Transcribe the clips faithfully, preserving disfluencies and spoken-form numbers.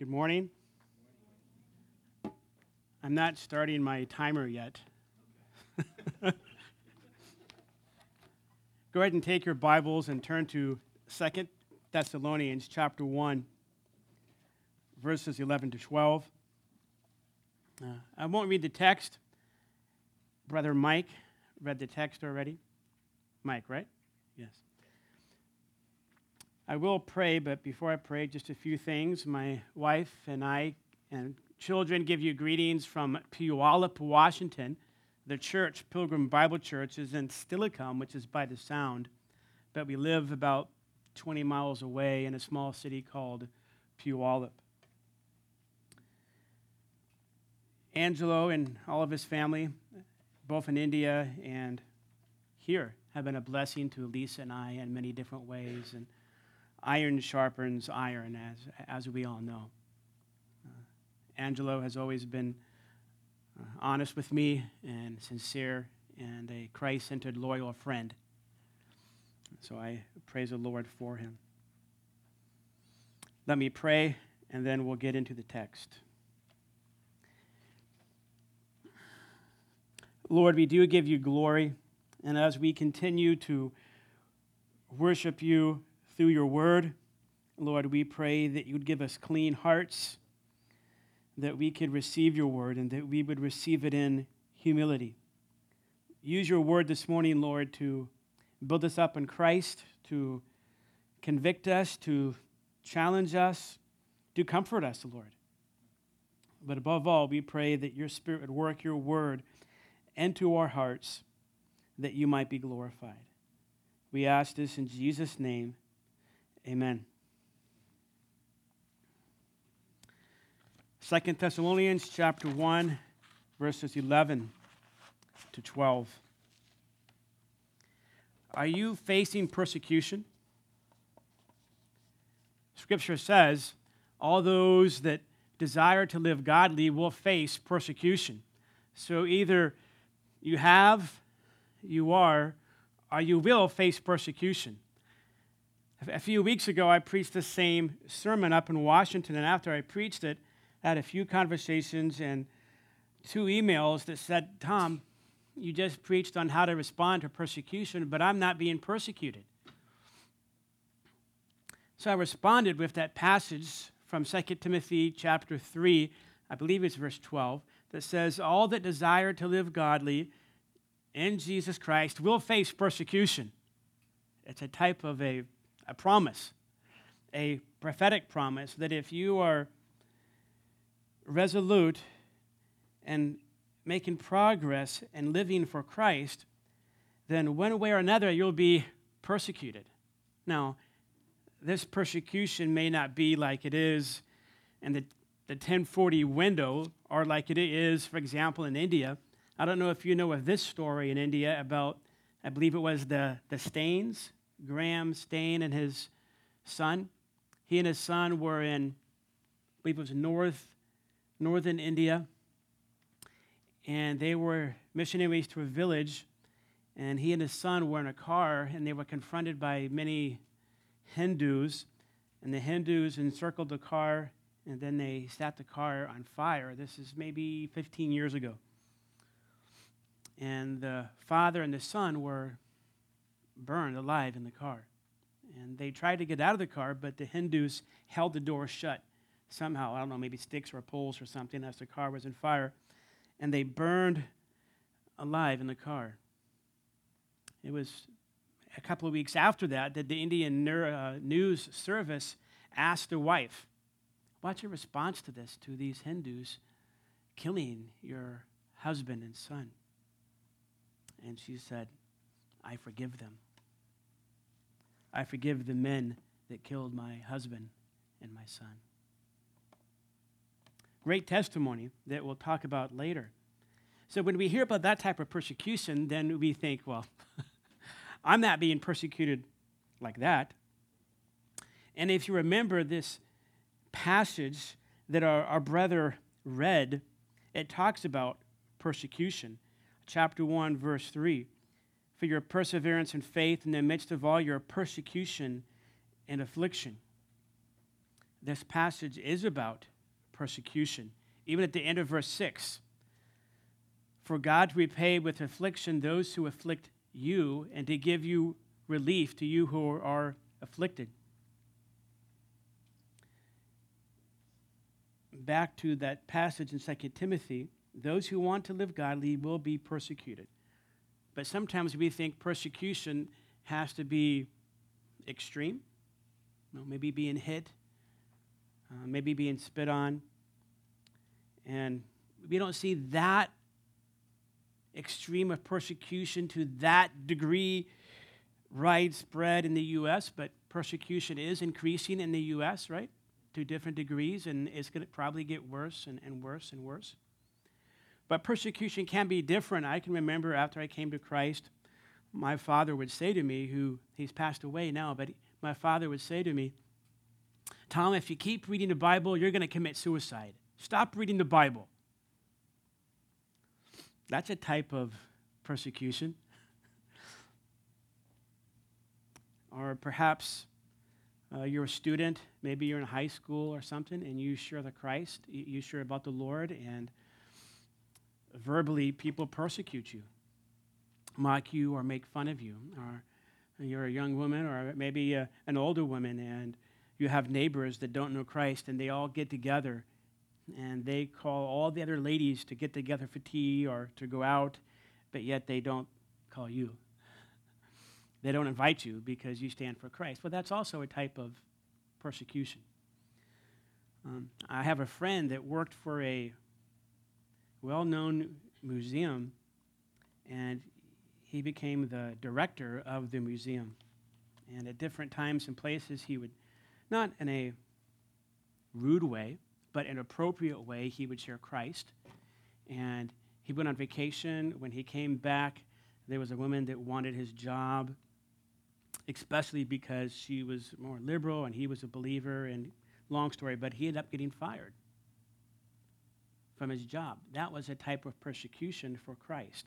Good morning. I'm not starting my timer yet. Go ahead and take your Bibles and turn to Second Thessalonians chapter one, verses eleven to twelve. Uh, I won't read the text. Brother Mike read the text already. Mike, right? Yes. I will pray, but before I pray, just a few things. My wife and I and children give you greetings from Puyallup, Washington. The church, Pilgrim Bible Church, is in Steilacoom, which is by the Sound, but we live about twenty miles away in a small city called Puyallup. Angelo and all of his family, both in India and here, have been a blessing to Lisa and I in many different ways, and iron sharpens iron, as as we all know. Uh, Angelo has always been uh, honest with me and sincere and a Christ-centered, loyal friend. So I praise the Lord for him. Let me pray, and then we'll get into the text. Lord, we do give you glory, and as we continue to worship you through your word, Lord, we pray that you'd give us clean hearts, that we could receive your word, and that we would receive it in humility. Use your word this morning, Lord, to build us up in Christ, to convict us, to challenge us, to comfort us, Lord. But above all, we pray that your Spirit would work your word into our hearts, that you might be glorified. We ask this in Jesus' name. Amen. Second Thessalonians chapter one, verses eleven to twelve. Are you facing persecution? Scripture says, all those that desire to live godly will face persecution. So either you have, you are, or you will face persecution. A few weeks ago, I preached the same sermon up in Washington, and after I preached it, I had a few conversations and two emails that said, Tom, you just preached on how to respond to persecution, but I'm not being persecuted. So I responded with that passage from Second Timothy chapter three, I believe it's verse twelve, that says, all that desire to live godly in Jesus Christ will face persecution. It's a type of a A promise, a prophetic promise that if you are resolute and making progress and living for Christ, then one way or another you'll be persecuted. Now, this persecution may not be like it is in the, the ten forty window or like it is, for example, in India. I don't know if you know of this story in India about, I believe it was the, the Staines, Graham Staines and his son. He and his son were in, I believe it was north, northern India, and they were missionaries to a village, and he and his son were in a car, and they were confronted by many Hindus, and the Hindus encircled the car, and then they set the car on fire. This is maybe fifteen years ago. And the father and the son were burned alive in the car. And they tried to get out of the car, but the Hindus held the door shut somehow. I don't know, maybe sticks or poles or something, as the car was on fire. And they burned alive in the car. It was a couple of weeks after that that the Indian News Service asked the wife, what's your response to this, to these Hindus killing your husband and son? And she said, I forgive them. I forgive the men that killed my husband and my son. Great testimony that we'll talk about later. So when we hear about that type of persecution, then we think, well, I'm not being persecuted like that. And if you remember this passage that our, our brother read, it talks about persecution. Chapter one, verse three. For your perseverance and faith in the midst of all your persecution and affliction. this passage is about persecution. Even at the end of verse six, for God to repay with affliction those who afflict you, and to give you relief to you who are afflicted. Back to that passage in Second Timothy, those who want to live godly will be persecuted. But sometimes we think persecution has to be extreme, you know, maybe being hit, uh, maybe being spit on. And we don't see that extreme of persecution to that degree widespread in the U S, but persecution is increasing in the U S, right, to different degrees, and it's going to probably get worse and, and worse and worse. But persecution can be different. I can remember after I came to Christ, my father would say to me, who he's passed away now, but he, my father would say to me, Tom, if you keep reading the Bible, you're going to commit suicide. Stop reading the Bible. That's a type of persecution. Or perhaps uh, you're a student, maybe you're in high school or something, and you share the Christ, you share about the Lord, and verbally people persecute you, mock you, or make fun of you. Or you're a young woman, or maybe uh, an older woman, and you have neighbors that don't know Christ, and they all get together, and they call all the other ladies to get together for tea or to go out, but yet they don't call you. They don't invite you because you stand for Christ. Well, that's also a type of persecution. Um, I have a friend that worked for a well-known museum, and he became the director of the museum. And at different times and places, he would, not in a rude way, but in an appropriate way, he would share Christ. And he went on vacation. When he came back, there was a woman that wanted his job, especially because she was more liberal and he was a believer, and long story, but he ended up getting fired from his job. That was a type of persecution for Christ.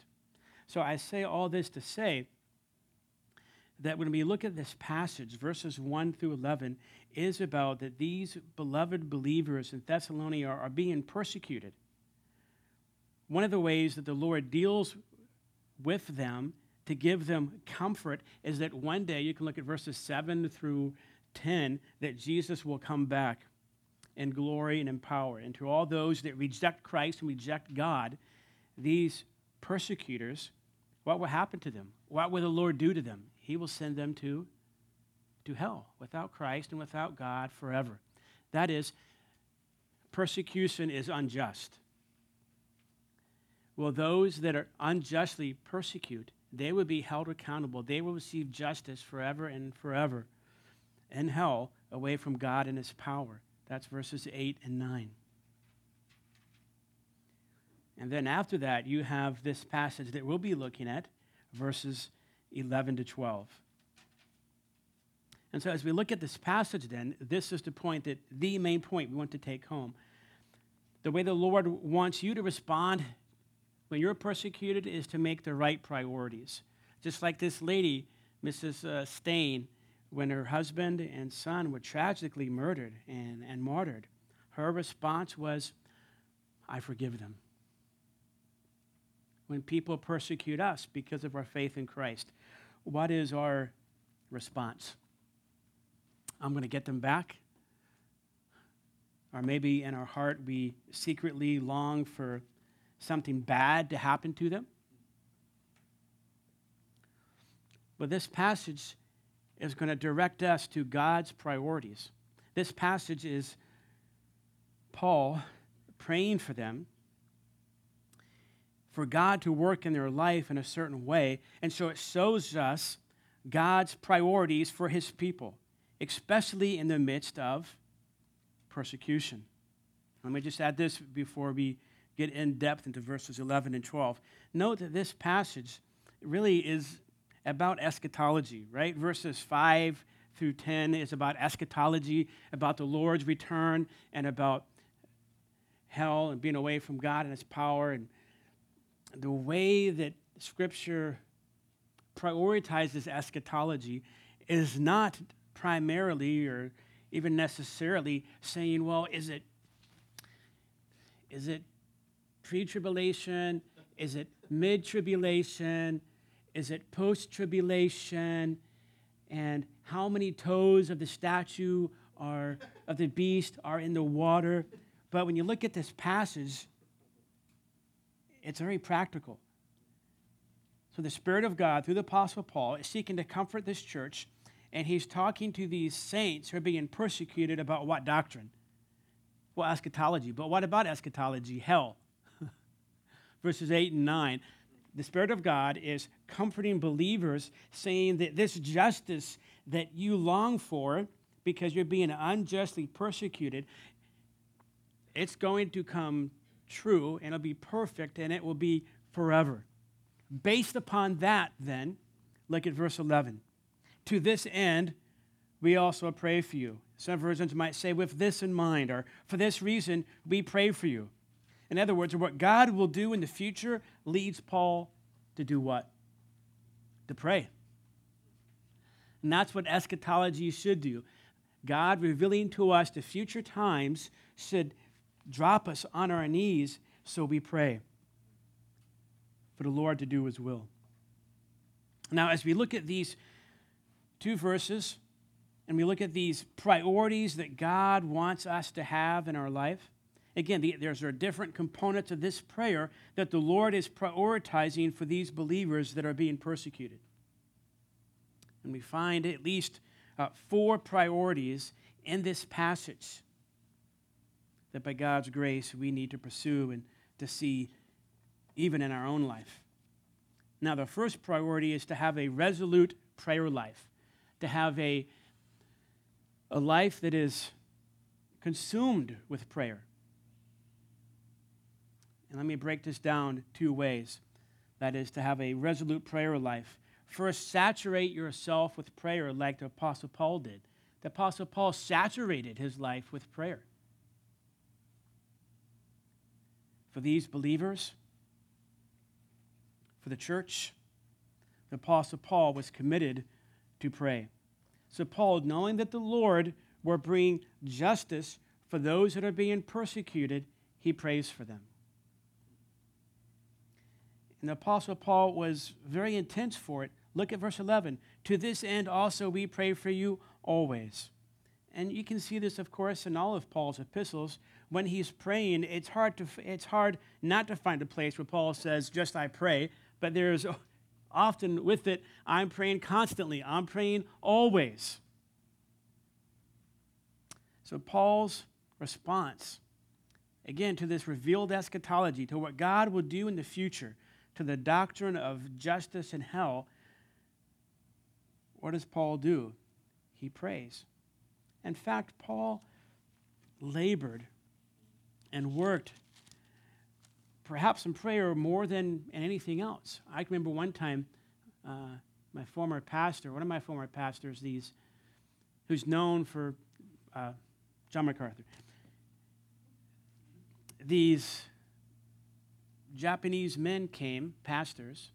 So I say all this to say that when we look at this passage, verses one through eleven, is about that these beloved believers in Thessalonica are, are being persecuted. One of the ways that the Lord deals with them to give them comfort is that one day, you can look at verses seven through ten, that Jesus will come back in glory and in power. And to all those that reject Christ and reject God, these persecutors, what will happen to them? What will the Lord do to them? He will send them to, to hell without Christ and without God forever. That is, persecution is unjust. Well, those that are unjustly persecute, they will be held accountable. They will receive justice forever and forever in hell, away from God and his power. That's verses eight and nine. And then after that, you have this passage that we'll be looking at, verses eleven to twelve. And so as we look at this passage then, this is the point that, the main point we want to take home. The way the Lord wants you to respond when you're persecuted is to make the right priorities. Just like this lady, Missus Staines, when her husband and son were tragically murdered and, and martyred, her response was, I forgive them. When people persecute us because of our faith in Christ, what is our response? I'm going to get them back. Or maybe in our heart we secretly long for something bad to happen to them. But this passage is going to direct us to God's priorities. This passage is Paul praying for them, for God to work in their life in a certain way. And so it shows us God's priorities for his people, especially in the midst of persecution. Let me just add this before we get in depth into verses eleven and twelve. Note that this passage really is about eschatology, right? Verses five through ten is about eschatology, about the Lord's return, and about hell and being away from God and his power, and the way that Scripture prioritizes eschatology is not primarily or even necessarily saying, well, is it is it pre-tribulation? Is it mid-tribulation? Is it post-tribulation? And how many toes of the statue are of the beast are in the water? But when you look at this passage, it's very practical. So the Spirit of God, through the Apostle Paul, is seeking to comfort this church, and he's talking to these saints who are being persecuted about what doctrine? Well, eschatology. But what about eschatology? Hell. Verses eight and nine. The Spirit of God is comforting believers, saying that this justice that you long for, because you're being unjustly persecuted, it's going to come true, and it'll be perfect, and it will be forever. Based upon that, then, look at verse eleven. To this end, we also pray for you. Some versions might say, with this in mind, or for this reason, we pray for you. In other words, what God will do in the future leads Paul to do what? To pray. And that's what eschatology should do. God revealing to us the future times should drop us on our knees, so we pray for the Lord to do his will. Now, as we look at these two verses, and we look at these priorities that God wants us to have in our life, again, the, there's are different components of this prayer that the Lord is prioritizing for these believers that are being persecuted. And we find at least uh, four priorities in this passage that by God's grace we need to pursue and to see even in our own life. Now, the first priority is to have a resolute prayer life, to have a, a life that is consumed with prayer. And let me break this down two ways. That is, to have a resolute prayer life. First, saturate yourself with prayer like the Apostle Paul did. The Apostle Paul saturated his life with prayer. For these believers, for the church, the Apostle Paul was committed to pray. So Paul, knowing that the Lord will bring justice for those that are being persecuted, he prays for them. And the Apostle Paul was very intense for it. Look at verse eleven. To this end also we pray for you always. And you can see this, of course, in all of Paul's epistles. When he's praying, it's hard to it's hard not to find a place where Paul says, just I pray, but there's often with it, I'm praying constantly, I'm praying always. So Paul's response, again, to this revealed eschatology, to what God will do in the future, to the doctrine of justice and hell, what does Paul do? He prays. In fact, Paul labored and worked, perhaps in prayer more than in anything else. I remember one time, uh, my former pastor, one of my former pastors, these, who's known for uh, John MacArthur, these Japanese men came, pastors,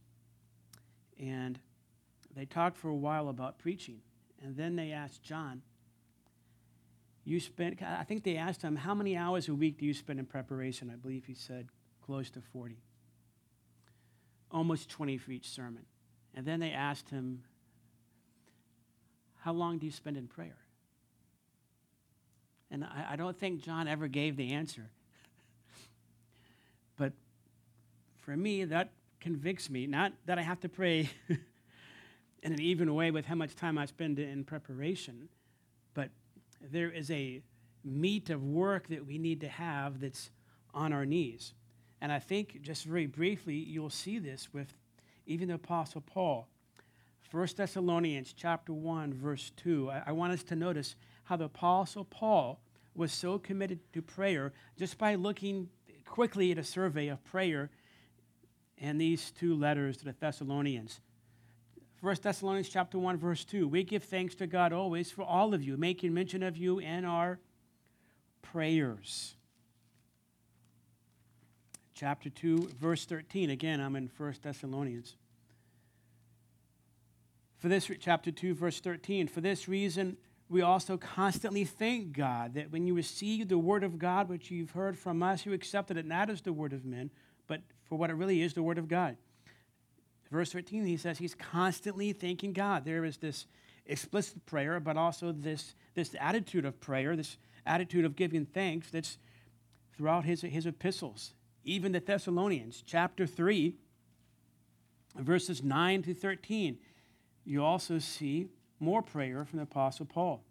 and they talked for a while about preaching. And then they asked John, You spent, I think they asked him, how many hours a week do you spend in preparation? I believe he said close to forty. Almost twenty for each sermon. And then they asked him, how long do you spend in prayer? And I, I don't think John ever gave the answer. But for me, that convicts me, not that I have to pray in an even way with how much time I spend in preparation, but there is a meat of work that we need to have that's on our knees. And I think, just very briefly, you'll see this with even the Apostle Paul. First Thessalonians chapter one, verse two. I, I want us to notice how the Apostle Paul was so committed to prayer just by looking quickly at a survey of prayer and these two letters to the Thessalonians. First Thessalonians chapter one, verse two, we give thanks to God always for all of you, making mention of you in our prayers. Chapter two, verse thirteen, again, I'm in First Thessalonians. For this, chapter two, verse thirteen, for this reason we also constantly thank God that when you received the word of God, which you've heard from us, you accepted it not as the word of men, but for what it really is, the word of God. Verse thirteen, he says he's constantly thanking God. There is this explicit prayer, but also this, this attitude of prayer, this attitude of giving thanks that's throughout his, his epistles. Even the Thessalonians, chapter three, verses nine to thirteen, you also see more prayer from the Apostle Paul.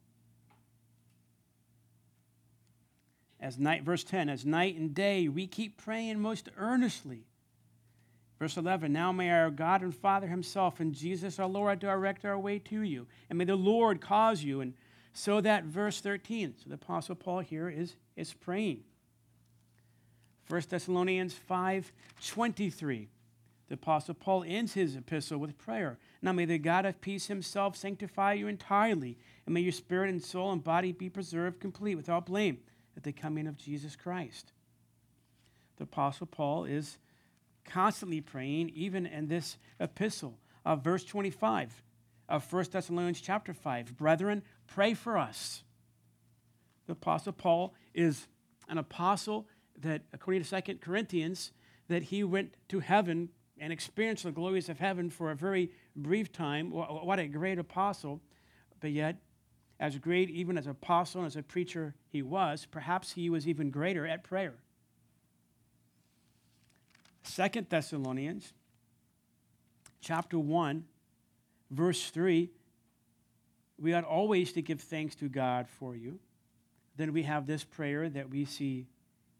As night, verse ten, as night and day we keep praying most earnestly. Verse eleven, now may our God and Father himself and Jesus our Lord direct our way to you, and may the Lord cause you. And so that verse thirteen, so the Apostle Paul here is, is praying. First Thessalonians five twenty-three, the Apostle Paul ends his epistle with prayer. Now may the God of peace himself sanctify you entirely, and may your spirit and soul and body be preserved complete without blame at the coming of Jesus Christ. The Apostle Paul is constantly praying, even in this epistle. Uh, verse twenty-five of First Thessalonians chapter five, brethren, pray for us. The Apostle Paul is an apostle that, according to Second Corinthians, that he went to heaven and experienced the glories of heaven for a very brief time. What a great apostle. But yet, as great even as an apostle and as a preacher he was, perhaps he was even greater at prayer. Second Thessalonians chapter one, verse three, we ought always to give thanks to God for you. Then we have this prayer that we see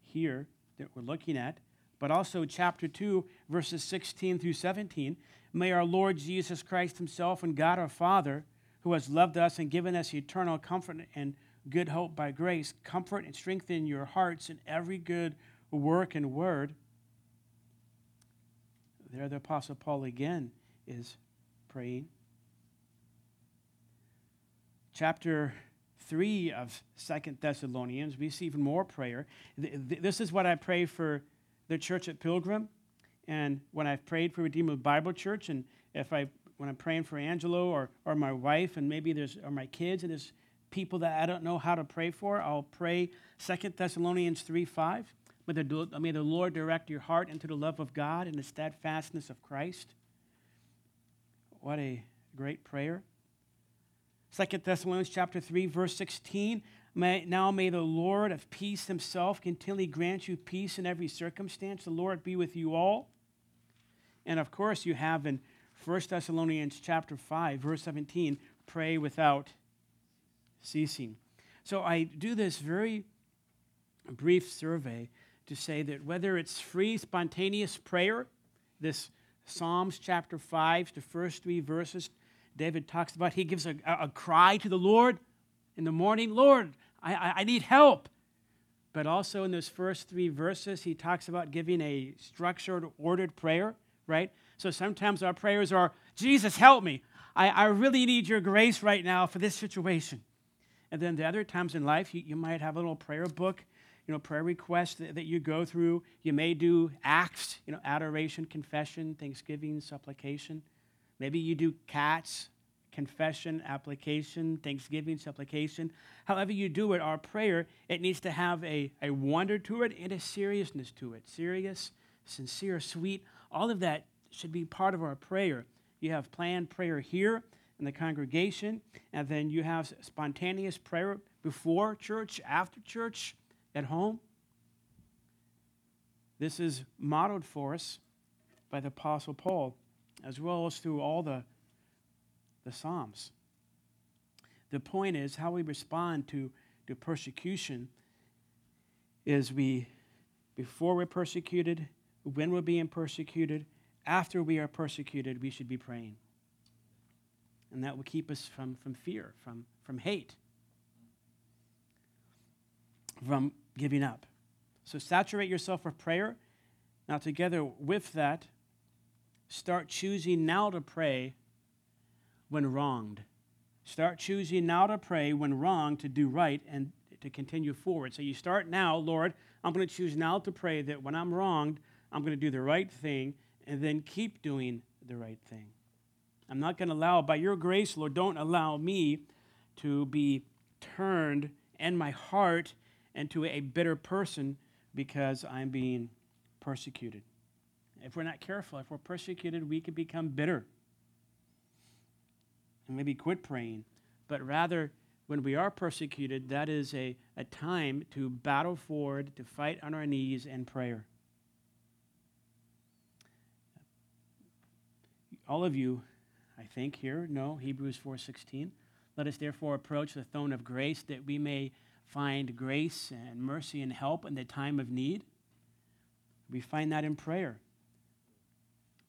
here that we're looking at, but also chapter two, verses sixteen through seventeen, may our Lord Jesus Christ himself and God our Father, who has loved us and given us eternal comfort and good hope by grace, comfort and strengthen your hearts in every good work and word. There the Apostle Paul again is praying. Chapter three of Second Thessalonians, we see even more prayer. This is what I pray for the church at Pilgrim, and when I've prayed for Redeemer Bible Church, and if I when I'm praying for Angelo or, or my wife, and maybe there's or my kids, and there's people that I don't know how to pray for, I'll pray Second Thessalonians three five. May the, may the Lord direct your heart into the love of God and the steadfastness of Christ. What a great prayer. Second Thessalonians chapter three, verse sixteen. May, now may the Lord of peace himself continually grant you peace in every circumstance. The Lord be with you all. And of course you have in First Thessalonians chapter five, verse seventeen, pray without ceasing. So I do this very brief survey to say that whether it's free, spontaneous prayer, this Psalms chapter five, the first three verses, David talks about, he gives a, a cry to the Lord in the morning, Lord, I, I need help. But also in those first three verses, he talks about giving a structured, ordered prayer, right? So sometimes our prayers are, Jesus, help me. I, I really need your grace right now for this situation. And then the other times in life, you, you might have a little prayer book, you know, prayer requests that, that you go through. You may do acts, you know, adoration, confession, thanksgiving, supplication. Maybe you do cats, confession, application, thanksgiving, supplication. However you do it, our prayer, it needs to have a, a wonder to it and a seriousness to it. Serious, sincere, sweet, all of that should be part of our prayer. You have planned prayer here in the congregation, and then you have spontaneous prayer before church, after church, at home. This is modeled for us by the Apostle Paul, as well as through all the, the Psalms. The point is how we respond to, to persecution is we, before we're persecuted, when we're being persecuted, after we are persecuted, we should be praying. And that will keep us from, from fear, from, from hate, from giving up. So saturate yourself with prayer. Now together with that, start choosing now to pray when wronged. Start choosing now to pray when wronged, to do right and to continue forward. So you start now, Lord, I'm going to choose now to pray that when I'm wronged, I'm going to do the right thing and then keep doing the right thing. I'm not going to allow, by your grace, Lord, don't allow me to be turned in my heart into a bitter person because I'm being persecuted. If we're not careful, if we're persecuted, we can become bitter and maybe quit praying. But rather, when we are persecuted, that is a, a time to battle forward, to fight on our knees in prayer. All of you, I think, here know Hebrews four sixteen. Let us therefore approach the throne of grace that we may find grace and mercy and help in the time of need. We find that in prayer.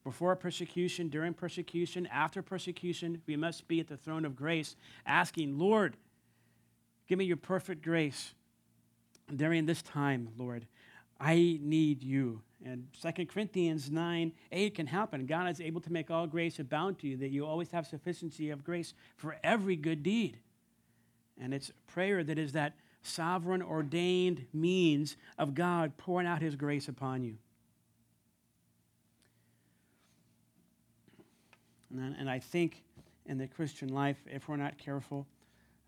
Before persecution, during persecution, after persecution, we must be at the throne of grace asking, Lord, give me your perfect grace during this time, Lord. I need you. And Second Corinthians nine eight can happen. God is able to make all grace abound to you, that you always have sufficiency of grace for every good deed. And it's prayer that is that sovereign ordained means of God pouring out his grace upon you. And, and I think in the Christian life, if we're not careful,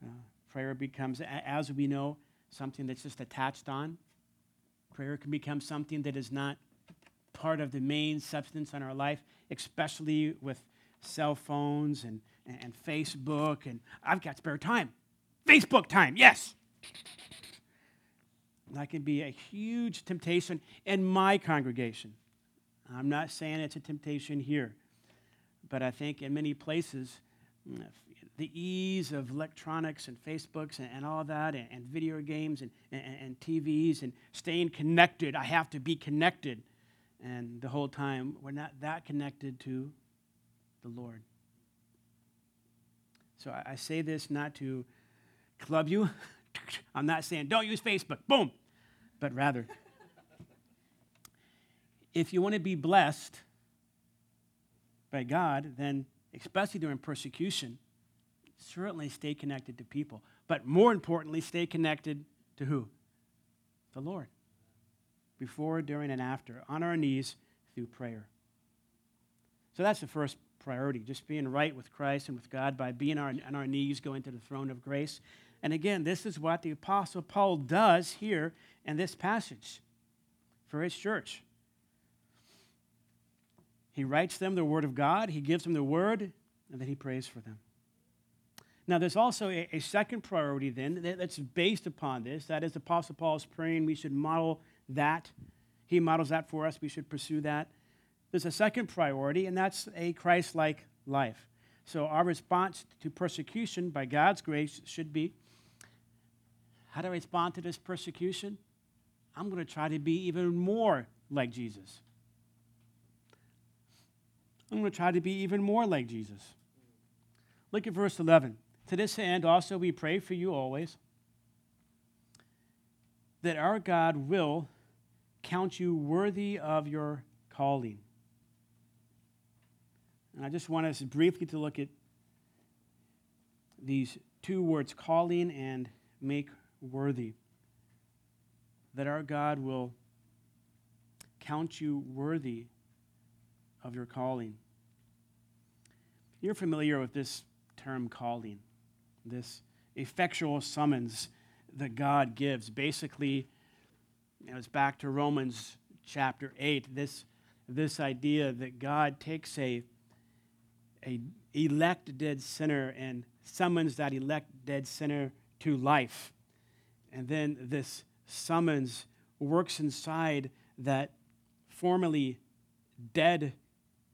uh, prayer becomes, as we know, something that's just attached on. Prayer can become something that is not part of the main substance in our life, especially with cell phones and, and Facebook. And I've got spare time. Facebook time, yes. That can be a huge temptation in my congregation. I'm not saying it's a temptation here, but I think in many places, the ease of electronics and Facebooks and, and all that and, and video games and, and, and T Vs and staying connected, I have to be connected. And the whole time, we're not that connected to the Lord. So I, I say this not to club you. I'm not saying don't use Facebook, boom, but rather, if you want to be blessed by God, then especially during persecution, certainly stay connected to people. But more importantly, stay connected to who? The Lord. Before, during, and after, on our knees through prayer. So that's the first priority, just being right with Christ and with God by being on our knees, going to the throne of grace. And again, this is what the Apostle Paul does here in this passage for his church. He writes them the Word of God, he gives them the Word, and then he prays for them. Now, there's also a, a second priority then that, that's based upon this. That is, the Apostle Paul is praying. We should model that. He models that for us. We should pursue that. There's a second priority, and that's a Christ-like life. So our response to persecution by God's grace should be, how do I respond to this persecution? I'm going to try to be even more like Jesus. I'm going to try to be even more like Jesus. Look at verse eleven. To this end also we pray for you always, that our God will count you worthy of your calling. And I just want us briefly to look at these two words, calling and make worthy. That our God will count you worthy of your calling. You're familiar with this term calling, this effectual summons that God gives. Basically, it was back to Romans chapter eight, this, this idea that God takes a an elect dead sinner and summons that elect dead sinner to life. And then this summons works inside that formerly dead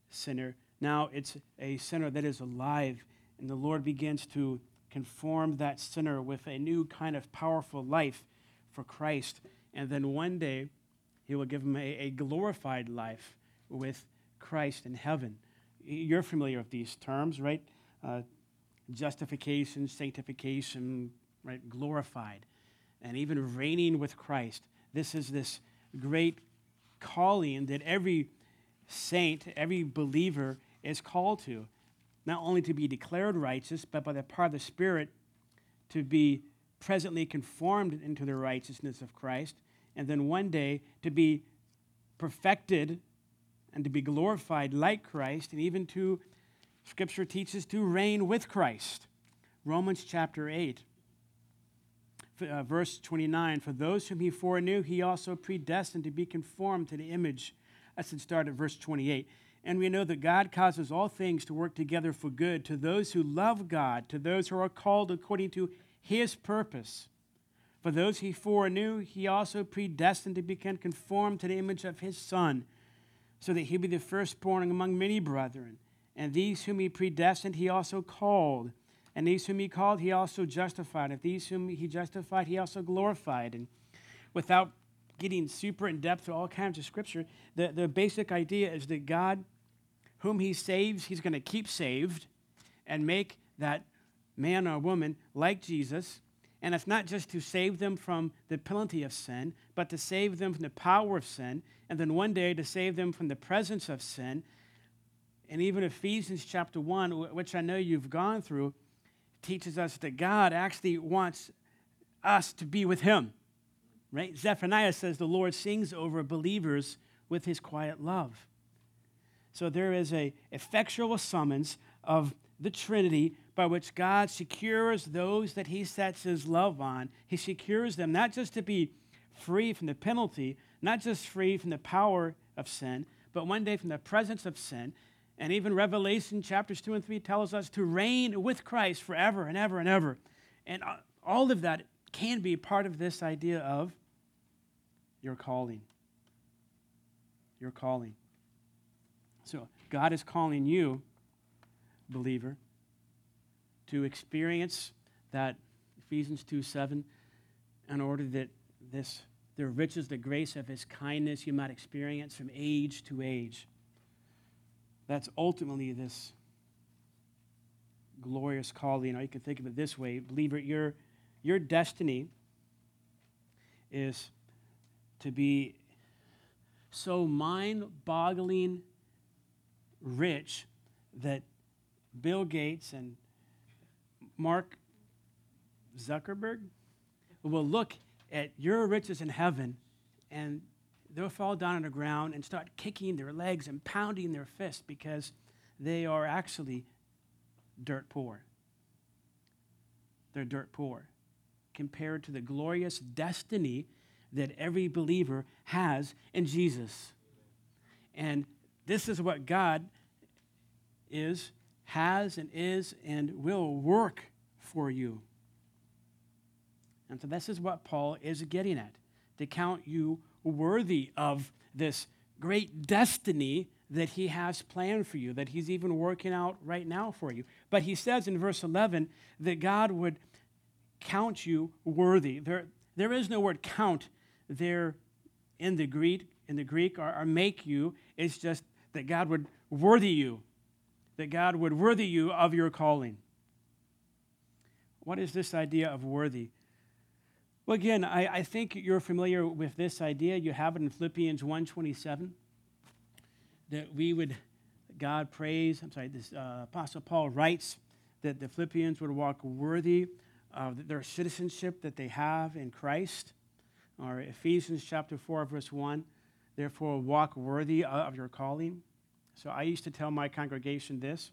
sinner. Now it's a sinner that is alive, and the Lord begins to conform that sinner with a new kind of powerful life for Christ. And then one day, he will give him a, a glorified life with Christ in heaven. You're familiar with these terms, right? Uh, justification, sanctification, right? Glorified, and even reigning with Christ. This is this great calling that every saint, every believer is called to, not only to be declared righteous, but by the power of the Spirit to be presently conformed into the righteousness of Christ, and then one day to be perfected and to be glorified like Christ, and even to, Scripture teaches, to reign with Christ, Romans chapter eight, uh, verse twenty-nine, for those whom he foreknew, he also predestined to be conformed to the image. I should start at verse twenty-eight. And we know that God causes all things to work together for good to those who love God, to those who are called according to his purpose. For those he foreknew, he also predestined to be conformed to the image of his Son, so that he be the firstborn among many brethren. And these whom he predestined, he also called. And these whom he called, he also justified. And these whom he justified, he also glorified. And without getting super in depth to all kinds of scripture, the, the basic idea is that God, whom he saves, he's going to keep saved and make that man or woman like Jesus. And it's not just to save them from the penalty of sin, but to save them from the power of sin, and then one day to save them from the presence of sin. And even Ephesians chapter one, which I know you've gone through, teaches us that God actually wants us to be with him, right? Zephaniah says the Lord sings over believers with his quiet love. So there is an effectual summons of the Trinity by which God secures those that he sets his love on. He secures them not just to be free from the penalty, not just free from the power of sin, but one day from the presence of sin. And even Revelation chapters two and three tells us to reign with Christ forever and ever and ever. And all of that can be part of this idea of your calling. Your calling. So God is calling you, believer, to experience that Ephesians two seven, in order that this the riches, the grace of his kindness you might experience from age to age. That's ultimately this glorious calling. Or you can think of it this way, believer, your your destiny is to be so mind-boggling rich that Bill Gates and Mark Zuckerberg will look at your riches in heaven and they'll fall down on the ground and start kicking their legs and pounding their fists because they are actually dirt poor. They're dirt poor compared to the glorious destiny that every believer has in Jesus. And this is what God is, has and is and will work for you. And so this is what Paul is getting at, to count you worthy of this great destiny that he has planned for you, that he's even working out right now for you. But he says in verse eleven that God would count you worthy. There, there is no word count there in the Greek, in the Greek or, or make you. It's just that God would worthy you. that God would worthy you of your calling. What is this idea of worthy? Well, again, I, I think you're familiar with this idea. You have it in Philippians one twenty-seven, that we would, God prays, I'm sorry, this uh, Apostle Paul writes that the Philippians would walk worthy of their citizenship that they have in Christ. Or Ephesians chapter four, verse one, therefore walk worthy of your calling. So I used to tell my congregation this.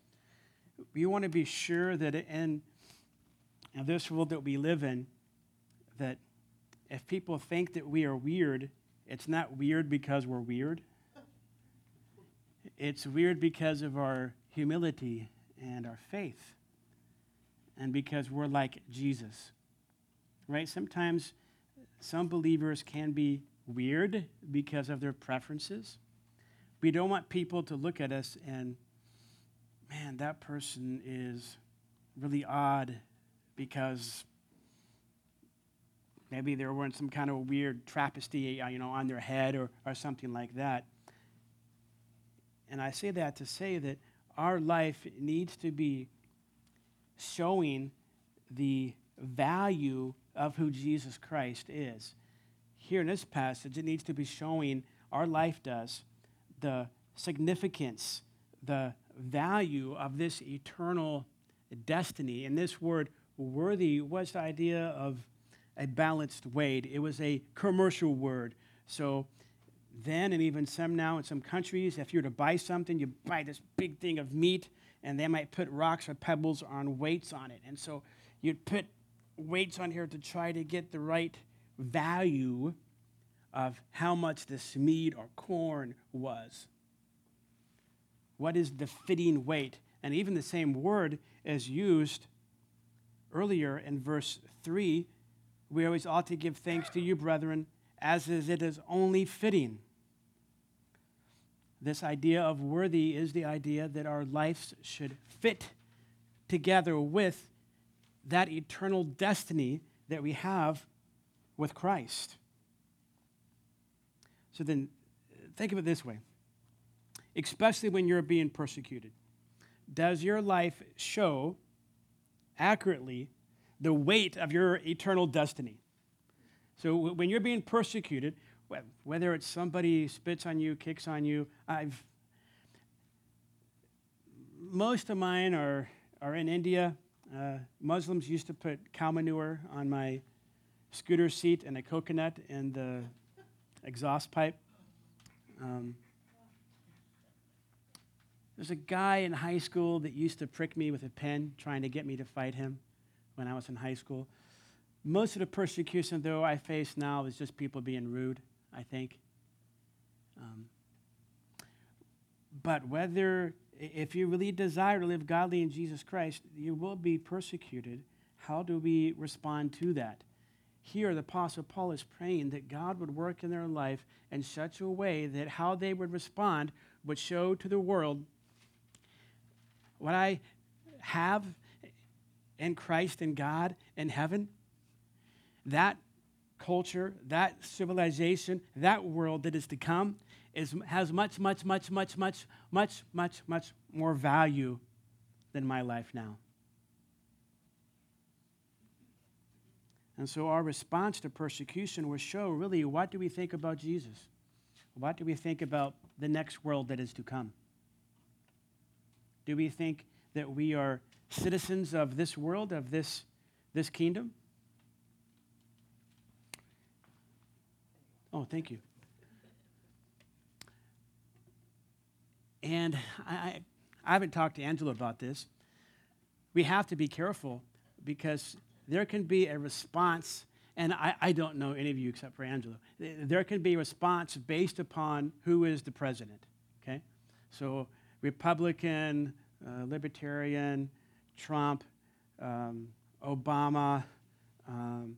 We want to be sure that in this world that we live in, that if people think that we are weird, it's not weird because we're weird. It's weird because of our humility and our faith and because we're like Jesus, right? Sometimes some believers can be weird because of their preferences. We don't want people to look at us and, man, that person is really odd because maybe they're wearing some kind of weird travesty, you know, on their head or, or something like that. And I say that to say that our life needs to be showing the value of who Jesus Christ is. Here in this passage, it needs to be showing, our life does, the significance, the value of this eternal destiny. And this word worthy was the idea of a balanced weight. It was a commercial word. So then, and even some now in some countries, if you were to buy something, you buy this big thing of meat, and they might put rocks or pebbles on weights on it. And so you'd put weights on here to try to get the right value of how much this mead or corn was. What is the fitting weight? And even the same word is used earlier in verse three. We always ought to give thanks to you, brethren, as is it is only fitting. This idea of worthy is the idea that our lives should fit together with that eternal destiny that we have with Christ. So then, think of it this way. Especially when you're being persecuted, does your life show accurately the weight of your eternal destiny? So when you're being persecuted, whether it's somebody spits on you, kicks on you, I've most of mine are are in India. Uh, Muslims used to put cow manure on my scooter seat and a coconut in the exhaust pipe. Um, There's a guy in high school that used to prick me with a pen trying to get me to fight him when I was in high school. Most of the persecution, though, I face now is just people being rude, I think. Um, but whether, if you really desire to live godly in Jesus Christ, you will be persecuted. How do we respond to that? Here, the Apostle Paul is praying that God would work in their life in such a way that how they would respond would show to the world what I have in Christ and God in heaven. That culture, that civilization, that world that is to come is has much, much, much, much, much, much, much, much more value than my life now. And so our response to persecution will show really what do we think about Jesus? What do we think about the next world that is to come? Do we think that we are citizens of this world, of this, this kingdom? Oh, thank you. And I, I haven't talked to Angelo about this. We have to be careful because there can be a response, and I, I don't know any of you except for Angelo. There can be a response based upon who is the president, okay? So Republican, uh, Libertarian, Trump, um, Obama, um,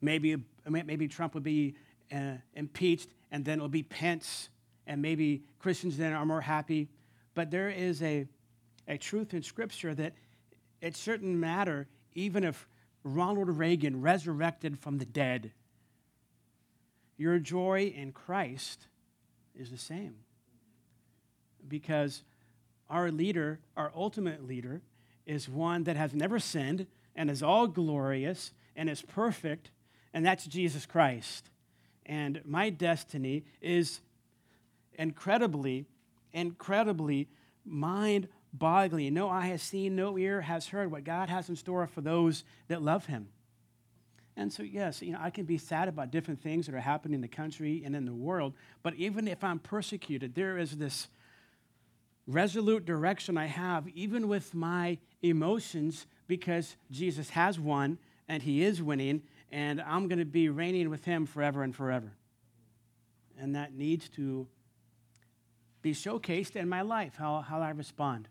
maybe maybe Trump would be uh, impeached, and then it'll be Pence, and maybe Christians then are more happy. But there is a, a truth in Scripture that it shouldn't matter even if Ronald Reagan resurrected from the dead. Your joy in Christ is the same because our leader, our ultimate leader, is one that has never sinned and is all glorious and is perfect, and that's Jesus Christ. And my destiny is incredibly, incredibly mind-boggling. Boggling. No eye has seen, no ear has heard what God has in store for those that love him. And so, yes, you know, I can be sad about different things that are happening in the country and in the world, but even if I'm persecuted, there is this resolute direction I have, even with my emotions, because Jesus has won and he is winning, and I'm going to be reigning with him forever and forever. And that needs to be showcased in my life, how, how I respond.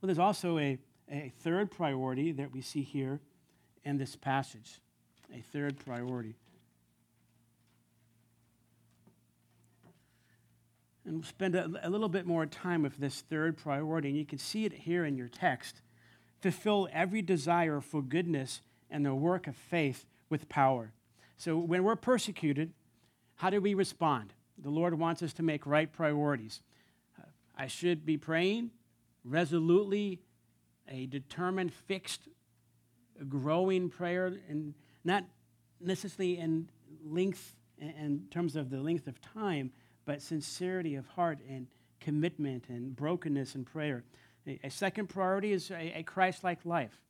Well, there's also a, a third priority that we see here in this passage, a third priority. And we'll spend a, a little bit more time with this third priority, and you can see it here in your text. Fulfill every desire for goodness and the work of faith with power. So when we're persecuted, how do we respond? The Lord wants us to make right priorities. I should be praying resolutely, a determined, fixed, growing prayer, and not necessarily in length, in terms of the length of time, but sincerity of heart and commitment and brokenness in prayer. A second priority is a Christ-like life.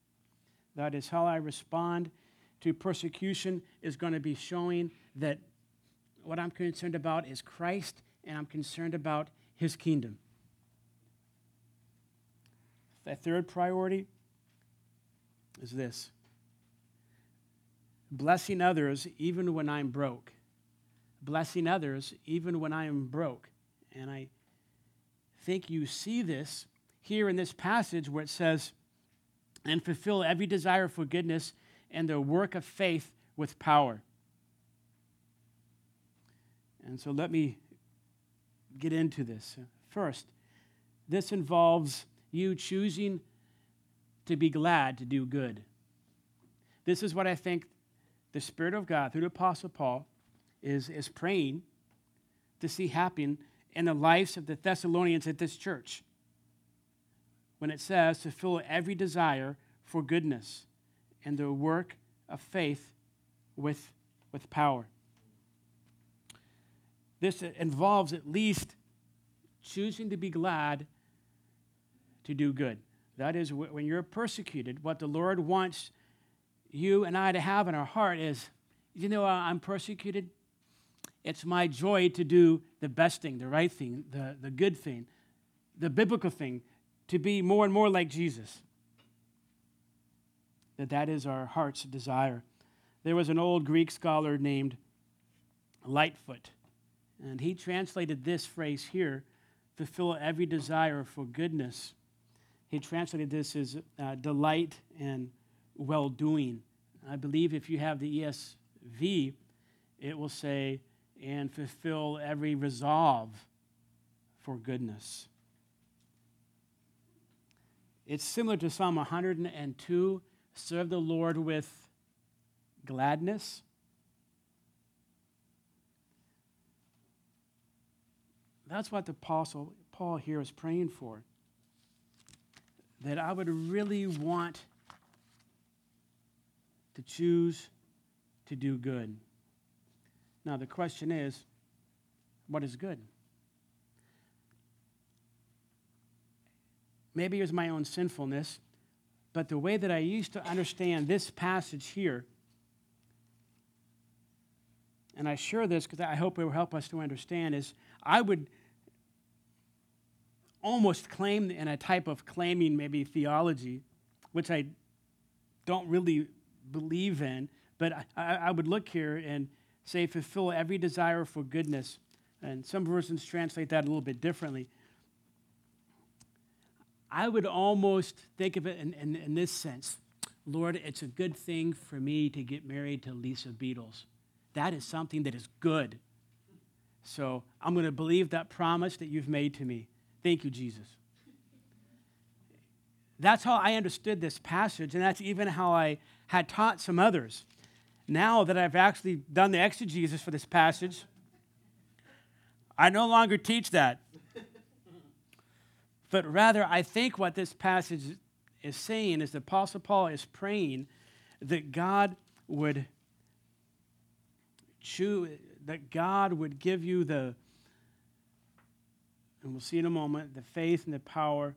That is how I respond to persecution is going to be showing that what I'm concerned about is Christ, and I'm concerned about his kingdom. That third priority is this: blessing others even when I'm broke. Blessing others even when I am broke. And I think you see this here in this passage where it says, and fulfill every desire for goodness and the work of faith with power. And so let me get into this. First, this involves you choosing to be glad to do good. This is what I think the Spirit of God, through the Apostle Paul, is, is praying to see happen in the lives of the Thessalonians at this church. When it says to fulfill every desire for goodness and the work of faith with, with power. This involves at least choosing to be glad to do good. That is, when you're persecuted, what the Lord wants you and I to have in our heart is, you know, I'm persecuted. It's my joy to do the best thing, the right thing, the, the good thing, the biblical thing, to be more and more like Jesus. That that is our heart's desire. There was an old Greek scholar named Lightfoot, and he translated this phrase here, fulfill every desire for goodness. He translated this as uh, delight and well-doing. I believe if you have the E S V, it will say, and fulfill every resolve for goodness. It's similar to Psalm one hundred two, serve the Lord with gladness. That's what the Apostle Paul here is praying for, that I would really want to choose to do good. Now, the question is, what is good? Maybe it was my own sinfulness, but the way that I used to understand this passage here, and I share this because I hope it will help us to understand, is I would almost claim in a type of claiming maybe theology, which I don't really believe in, but I, I would look here and say, fulfill every desire for goodness. And some versions translate that a little bit differently. I would almost think of it in, in, in this sense. Lord, it's a good thing for me to get married to Lisa Beatles. That is something that is good. So I'm going to believe that promise that you've made to me. Thank you, Jesus. That's how I understood this passage, and that's even how I had taught some others. Now that I've actually done the exegesis for this passage, I no longer teach that. But rather, I think what this passage is saying is the Apostle Paul is praying that God would choose, that God would give you the, and we'll see in a moment, the faith and the power,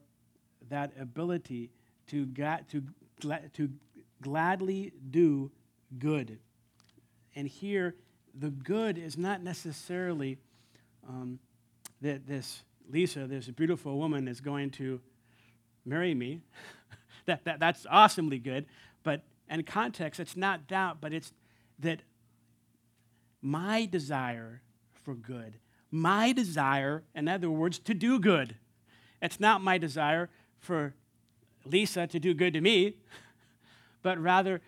that ability to to to gladly do good. And here, the good is not necessarily um, that this Lisa, this beautiful woman, is going to marry me. that, that that's awesomely good. But in context, it's not that, but it's that my desire for good, my desire, in other words, to do good. It's not my desire for Lisa to do good to me, but rather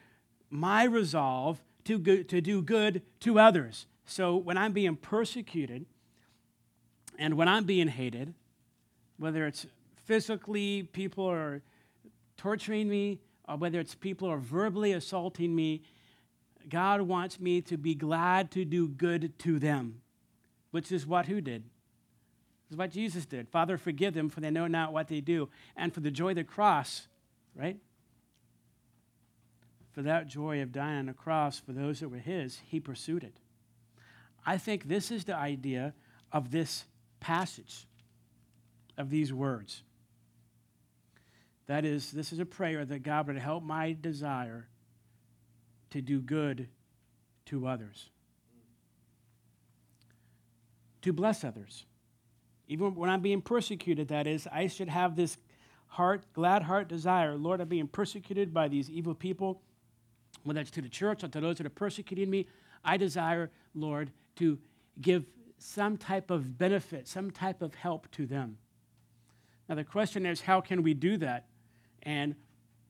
my resolve to, go, to do good to others. So when I'm being persecuted and when I'm being hated, whether it's physically people are torturing me or whether it's people are verbally assaulting me, God wants me to be glad to do good to them, which is what who did. This is what Jesus did. Father, forgive them, for they know not what they do. And for the joy of the cross, right? For that joy of dying on the cross, for those that were his, he pursued it. I think this is the idea of this passage, of these words. That is, this is a prayer that God would help my desire to do good to others, to bless others. Even when I'm being persecuted, that is, I should have this heart, glad heart desire. Lord, I'm being persecuted by these evil people, whether it's to the church or to those that are persecuting me. I desire, Lord, to give some type of benefit, some type of help to them. Now, the question is, how can we do that? And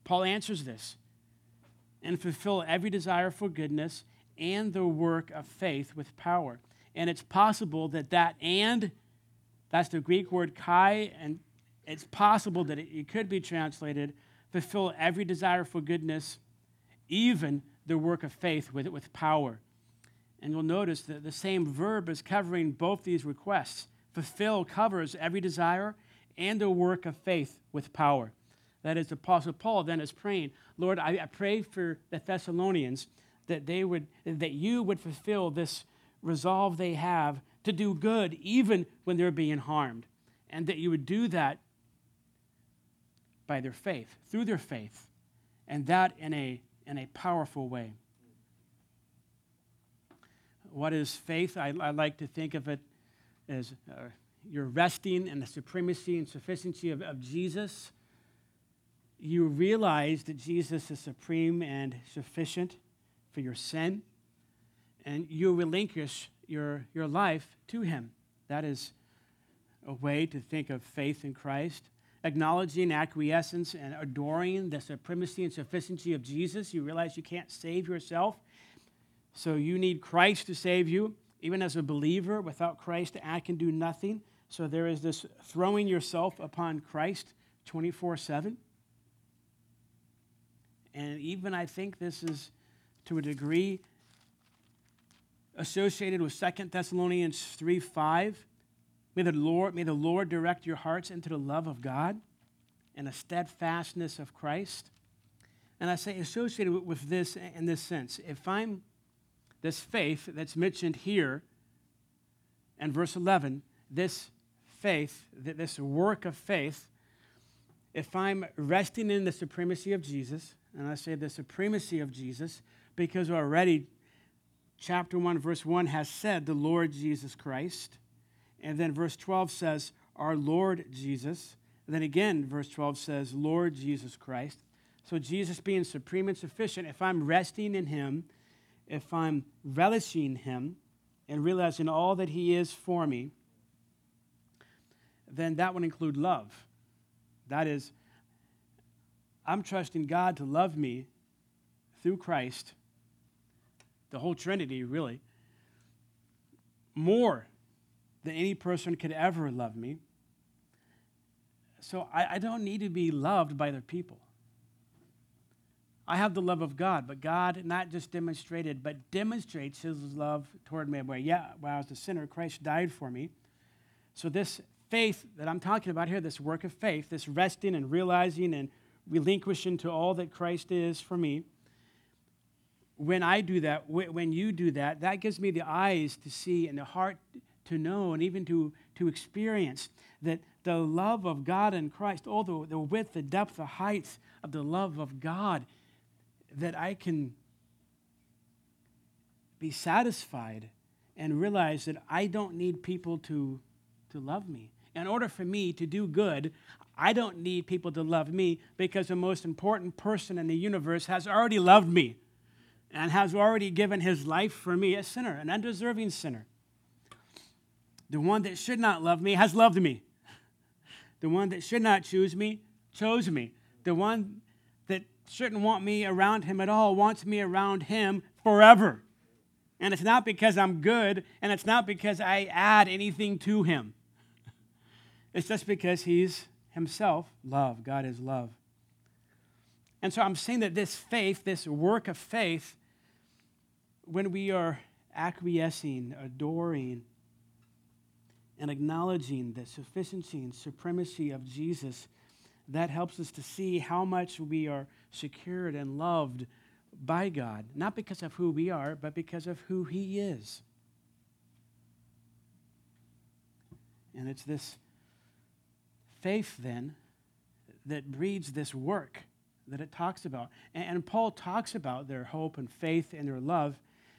Paul answers this. And fulfill every desire for goodness and the work of faith with power. And it's possible that that and, that's the Greek word kai, and it's possible that it, it could be translated, fulfill every desire for goodness, even the work of faith with, with power. And you'll notice that the same verb is covering both these requests. Fulfill covers every desire and the work of faith with power. That is, the Apostle Paul then is praying, Lord, I, I pray for the Thessalonians that they would, that you would fulfill this resolve they have to do good even when they're being harmed, and that you would do that by their faith, through their faith, and that in a, in a powerful way. What is faith? I, I like to think of it as uh, you're resting in the supremacy and sufficiency of, of Jesus. You realize that Jesus is supreme and sufficient for your sin, and you relinquish your, your life to him. That is a way to think of faith in Christ. Acknowledging acquiescence and adoring the supremacy and sufficiency of Jesus, you realize you can't save yourself. So you need Christ to save you. Even as a believer, without Christ, I can do nothing. So there is this throwing yourself upon Christ twenty-four seven. And even I think this is, to a degree, associated with Second Thessalonians three five. May the Lord, may the Lord direct your hearts into the love of God and the steadfastness of Christ. And I say associated with this in this sense. If I'm this faith that's mentioned here in verse eleven, this faith, this work of faith, if I'm resting in the supremacy of Jesus, and I say the supremacy of Jesus, because already chapter one, verse one has said the Lord Jesus Christ. And then verse twelve says our Lord Jesus. And then again, verse twelve says Lord Jesus Christ. So Jesus being supreme and sufficient, if I'm resting in him, if I'm relishing him and realizing all that he is for me, then that would include love. That is, I'm trusting God to love me through Christ, the whole Trinity, really, more than any person could ever love me. So I, I don't need to be loved by other people. I have the love of God, but God not just demonstrated, but demonstrates his love toward me. Where, yeah, while I was a sinner, Christ died for me. So this faith that I'm talking about here, this work of faith, this resting and realizing and relinquishing to all that Christ is for me, when I do that, when you do that, that gives me the eyes to see and the heart to know and even to, to experience that the love of God in Christ, all the, the width, the depth, the height of the love of God, that I can be satisfied and realize that I don't need people to, to love me. In order for me to do good, I don't need people to love me, because the most important person in the universe has already loved me and has already given his life for me, a sinner, an undeserving sinner. The one that should not love me has loved me. The one that should not choose me chose me. The one that shouldn't want me around him at all wants me around him forever. And it's not because I'm good, and it's not because I add anything to him. It's just because he's himself love. God is love. And so I'm saying that this faith, this work of faith, when we are acquiescing, adoring, and acknowledging the sufficiency and supremacy of Jesus, that helps us to see how much we are secured and loved by God, not because of who we are, but because of who he is. And it's this faith, then, that breeds this work that it talks about. And, and Paul talks about their hope and faith and their love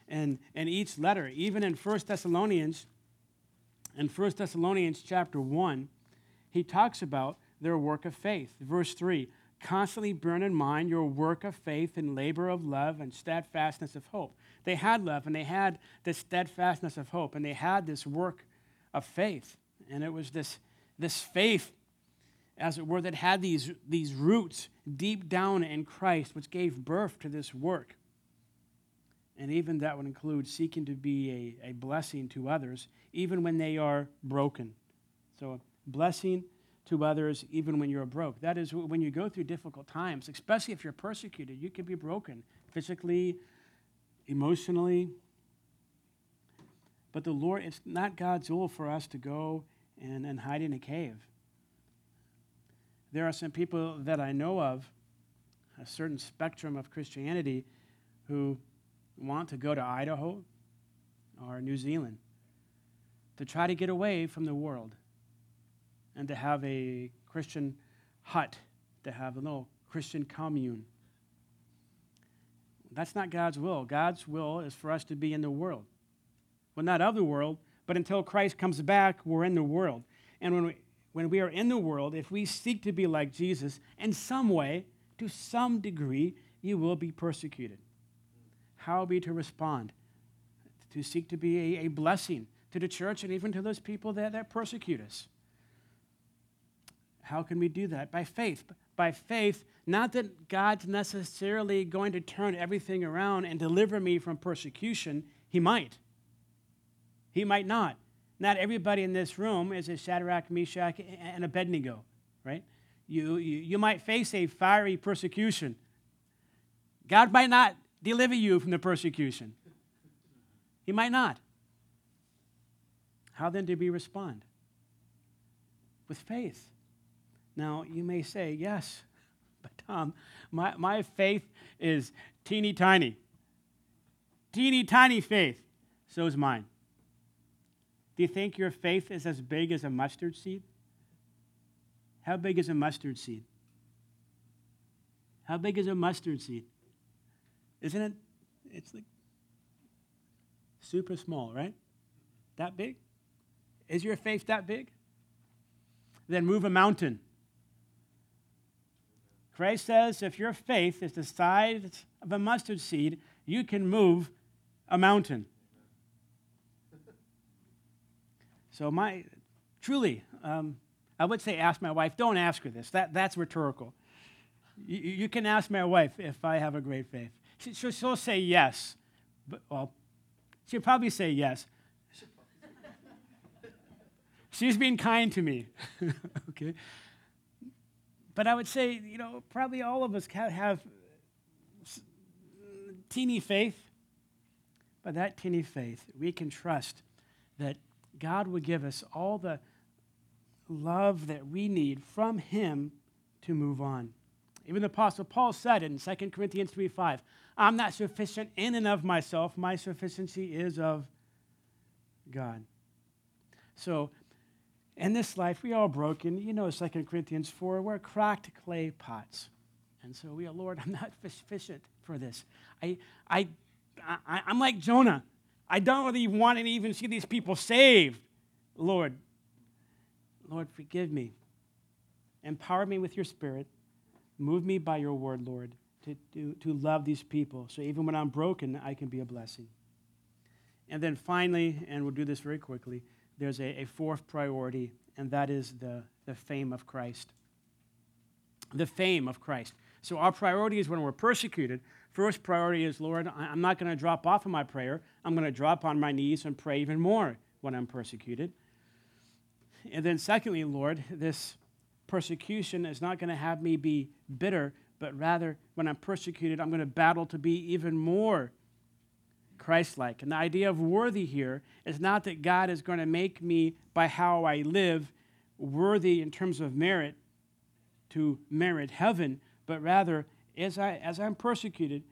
in, in each letter. Even in First Thessalonians, in First Thessalonians chapter one, he talks about their work of faith. Verse three, constantly burn in mind your work of faith and labor of love and steadfastness of hope. They had love, and they had this steadfastness of hope, and they had this work of faith. And it was this, this faith, as it were, that had these, these roots deep down in Christ, which gave birth to this work. And even that would include seeking to be a, a blessing to others, even when they are broken. So a blessing to others, even when you're broke. That is, when you go through difficult times, especially if you're persecuted, you can be broken physically, emotionally. But the Lord, it's not God's will for us to go and, and hide in a cave. There are some people that I know of, a certain spectrum of Christianity, who want to go to Idaho or New Zealand to try to get away from the world and to have a Christian hut, to have a little Christian commune. That's not God's will. God's will is for us to be in the world. Well, not of the world, but until Christ comes back, we're in the world. And when we, when we are in the world, if we seek to be like Jesus in some way, to some degree, you will be persecuted. How be to respond? To seek to be a, a blessing to the church and even to those people that, that persecute us. How can we do that? By faith. By faith, not that God's necessarily going to turn everything around and deliver me from persecution. He might. He might not. Not everybody in this room is a Shadrach, Meshach, and Abednego, right? You, you, you might face a fiery persecution. God might not deliver you from the persecution. He might not. How then do we respond? With faith. Now, you may say, yes, but Tom, my, my faith is teeny tiny. Teeny tiny faith. So is mine. Do you think your faith is as big as a mustard seed? How big is a mustard seed? How big is a mustard seed? Isn't it? It's like super small, right? That big? Is your faith that big? Then move a mountain. Christ says if your faith is the size of a mustard seed, you can move a mountain. So my, truly, um, I would say ask my wife. Don't ask her this. That, that's rhetorical. You, you can ask my wife if I have a great faith. She, she'll, she'll say yes. But, well, she'll probably say yes. She's being kind to me, okay? But I would say, you know, probably all of us have teeny faith. But that teeny faith, we can trust that God will give us all the love that we need from Him to move on. Even the Apostle Paul said in Second Corinthians three five, I'm not sufficient in and of myself. My sufficiency is of God. So, in this life, we are all broken. You know Second Corinthians four, we're cracked clay pots. And so we are, Lord, I'm not sufficient for this. I, I, I, I'm like Jonah. I don't really want to even see these people saved. Lord, Lord, forgive me. Empower me with your Spirit. Move me by your word, Lord, to, to, to love these people. So even when I'm broken, I can be a blessing. And then finally, and we'll do this very quickly, there's a, a fourth priority, and that is the, the fame of Christ. The fame of Christ. So our priority is when we're persecuted. First priority is, Lord, I'm not going to drop off of my prayer. I'm going to drop on my knees and pray even more when I'm persecuted. And then secondly, Lord, this persecution is not going to have me be bitter, but rather when I'm persecuted, I'm going to battle to be even more Christ-like. And the idea of worthy here is not that God is going to make me, by how I live, worthy in terms of merit to merit heaven, but rather, as, I, as I'm persecuted,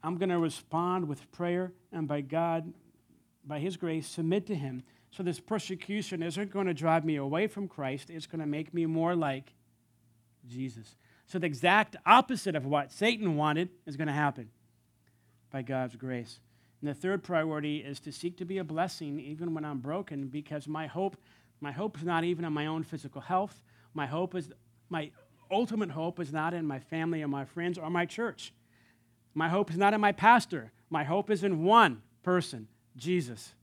I'm going to respond with prayer and by God, by His grace, submit to Him. So this persecution isn't going to drive me away from Christ. It's going to make me more like Jesus. So the exact opposite of what Satan wanted is going to happen by God's grace. And the third priority is to seek to be a blessing even when I'm broken, because my hope, my hope is not even in my own physical health. My hope is My ultimate hope is not in my family or my friends or my church. My hope is not in my pastor. My hope is in one person, Jesus.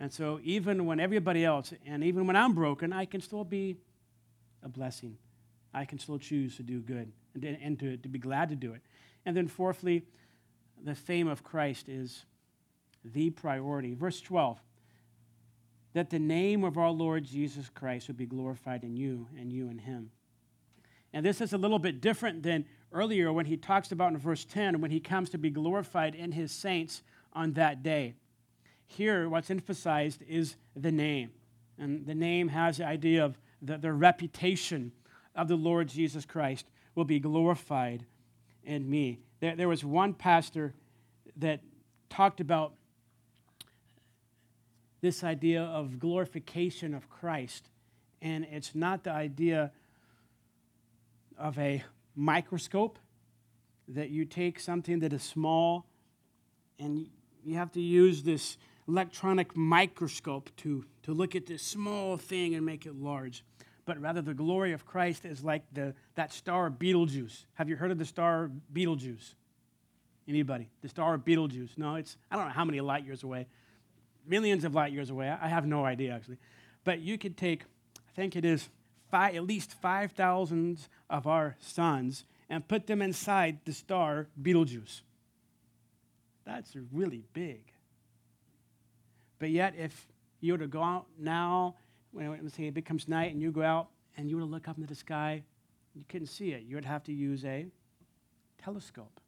And so even when everybody else, and even when I'm broken, I can still be a blessing. I can still choose to do good and, to, and to, to be glad to do it. And then fourthly, the fame of Christ is the priority. Verse twelve, that the name of our Lord Jesus Christ would be glorified in you and you in him. And this is a little bit different than earlier when he talks about in verse ten, when he comes to be glorified in his saints on that day. Here, what's emphasized is the name. And the name has the idea of the, the reputation of the Lord Jesus Christ will be glorified in me. There, there was one pastor that talked about this idea of glorification of Christ. And it's not the idea of a microscope, that you take something that is small and you have to use this electronic microscope to, to look at this small thing and make it large. But rather the glory of Christ is like the that star Betelgeuse. Have you heard of the star Betelgeuse? Anybody? The star Betelgeuse. No, it's, I don't know how many light years away. Millions of light years away. I have no idea, actually. But you could take, I think it is, Five, at least five thousand of our suns and put them inside the star Betelgeuse. That's really big. But yet, if you were to go out now, let's say it becomes night and you go out and you were to look up into the sky, you couldn't see it. You would have to use a telescope.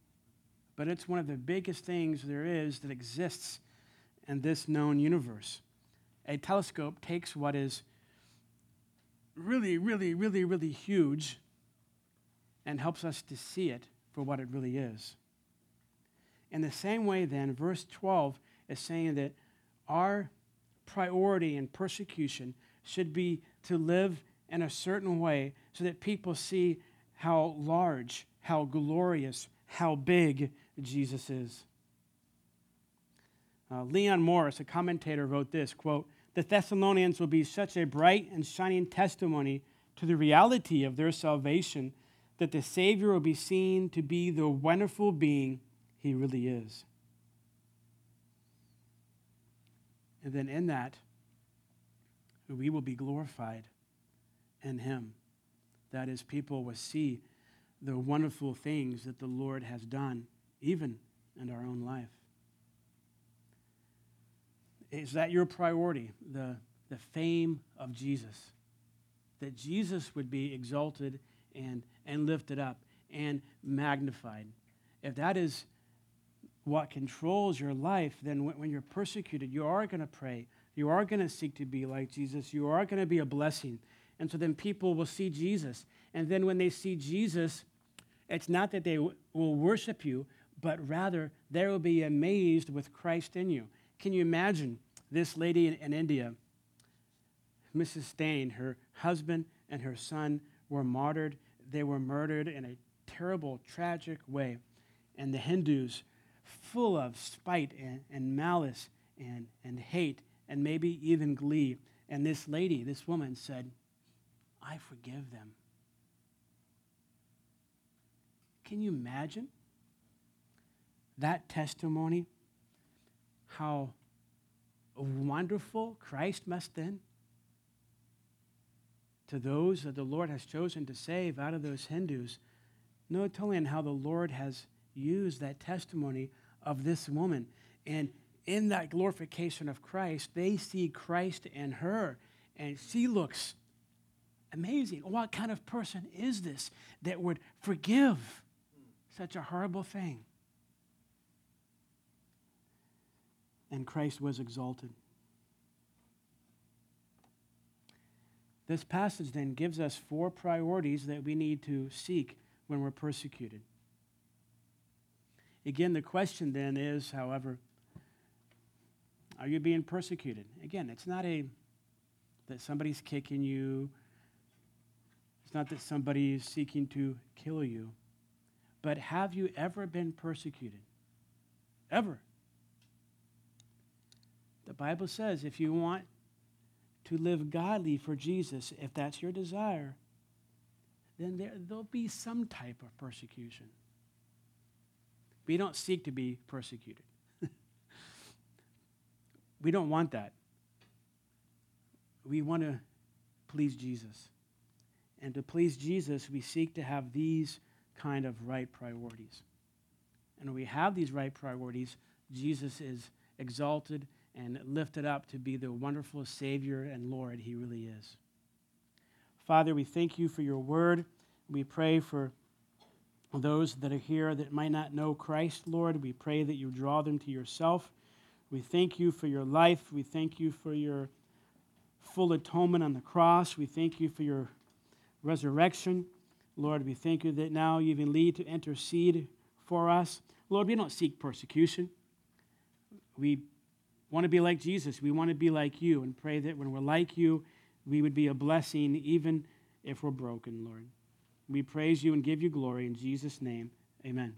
But it's one of the biggest things there is that exists in this known universe. A telescope takes what is really, really, really, really huge and helps us to see it for what it really is. In the same way then, verse twelve is saying that our priority in persecution should be to live in a certain way so that people see how large, how glorious, how big Jesus is. Uh, Leon Morris, a commentator, wrote this, quote, "The Thessalonians will be such a bright and shining testimony to the reality of their salvation that the Savior will be seen to be the wonderful being he really is." And then in that, we will be glorified in him. That is, people will see the wonderful things that the Lord has done, even in our own life. Is that your priority, the, the fame of Jesus? That Jesus would be exalted and, and lifted up and magnified. If that is what controls your life, then when, when you're persecuted, you are going to pray. You are going to seek to be like Jesus. You are going to be a blessing. And so then people will see Jesus. And then when they see Jesus, it's not that they w- will worship you, but rather they will be amazed with Christ in you. Can you imagine this lady in, in India, Missus Staines? Her husband and her son were martyred. They were murdered in a terrible, tragic way. And the Hindus, full of spite and, and malice and, and hate and maybe even glee. And this lady, this woman said, "I forgive them." Can you imagine that testimony? How wonderful Christ must then to those that the Lord has chosen to save out of those Hindus. Not only in how the Lord has used that testimony of this woman. And in that glorification of Christ, they see Christ in her. And she looks amazing. What kind of person is this that would forgive such a horrible thing? And Christ was exalted. This passage then gives us four priorities that we need to seek when we're persecuted. Again, the question then is, however, are you being persecuted? Again, it's not a that somebody's kicking you. It's not that somebody is seeking to kill you. But have you ever been persecuted? Ever? The Bible says if you want to live godly for Jesus, if that's your desire, then there, there'll be some type of persecution. We don't seek to be persecuted. We don't want that. We want to please Jesus. And to please Jesus, we seek to have these kind of right priorities. And when we have these right priorities, Jesus is exalted and lifted up to be the wonderful Savior and Lord he really is. Father, we thank you for your word. We pray for those that are here that might not know Christ, Lord. We pray that you draw them to yourself. We thank you for your life. We thank you for your full atonement on the cross. We thank you for your resurrection. Lord, we thank you that now you even lead to intercede for us. Lord, we don't seek persecution. We want to be like Jesus. We want to be like you, and pray that when we're like you, we would be a blessing even if we're broken, Lord. We praise you and give you glory in Jesus' name. Amen.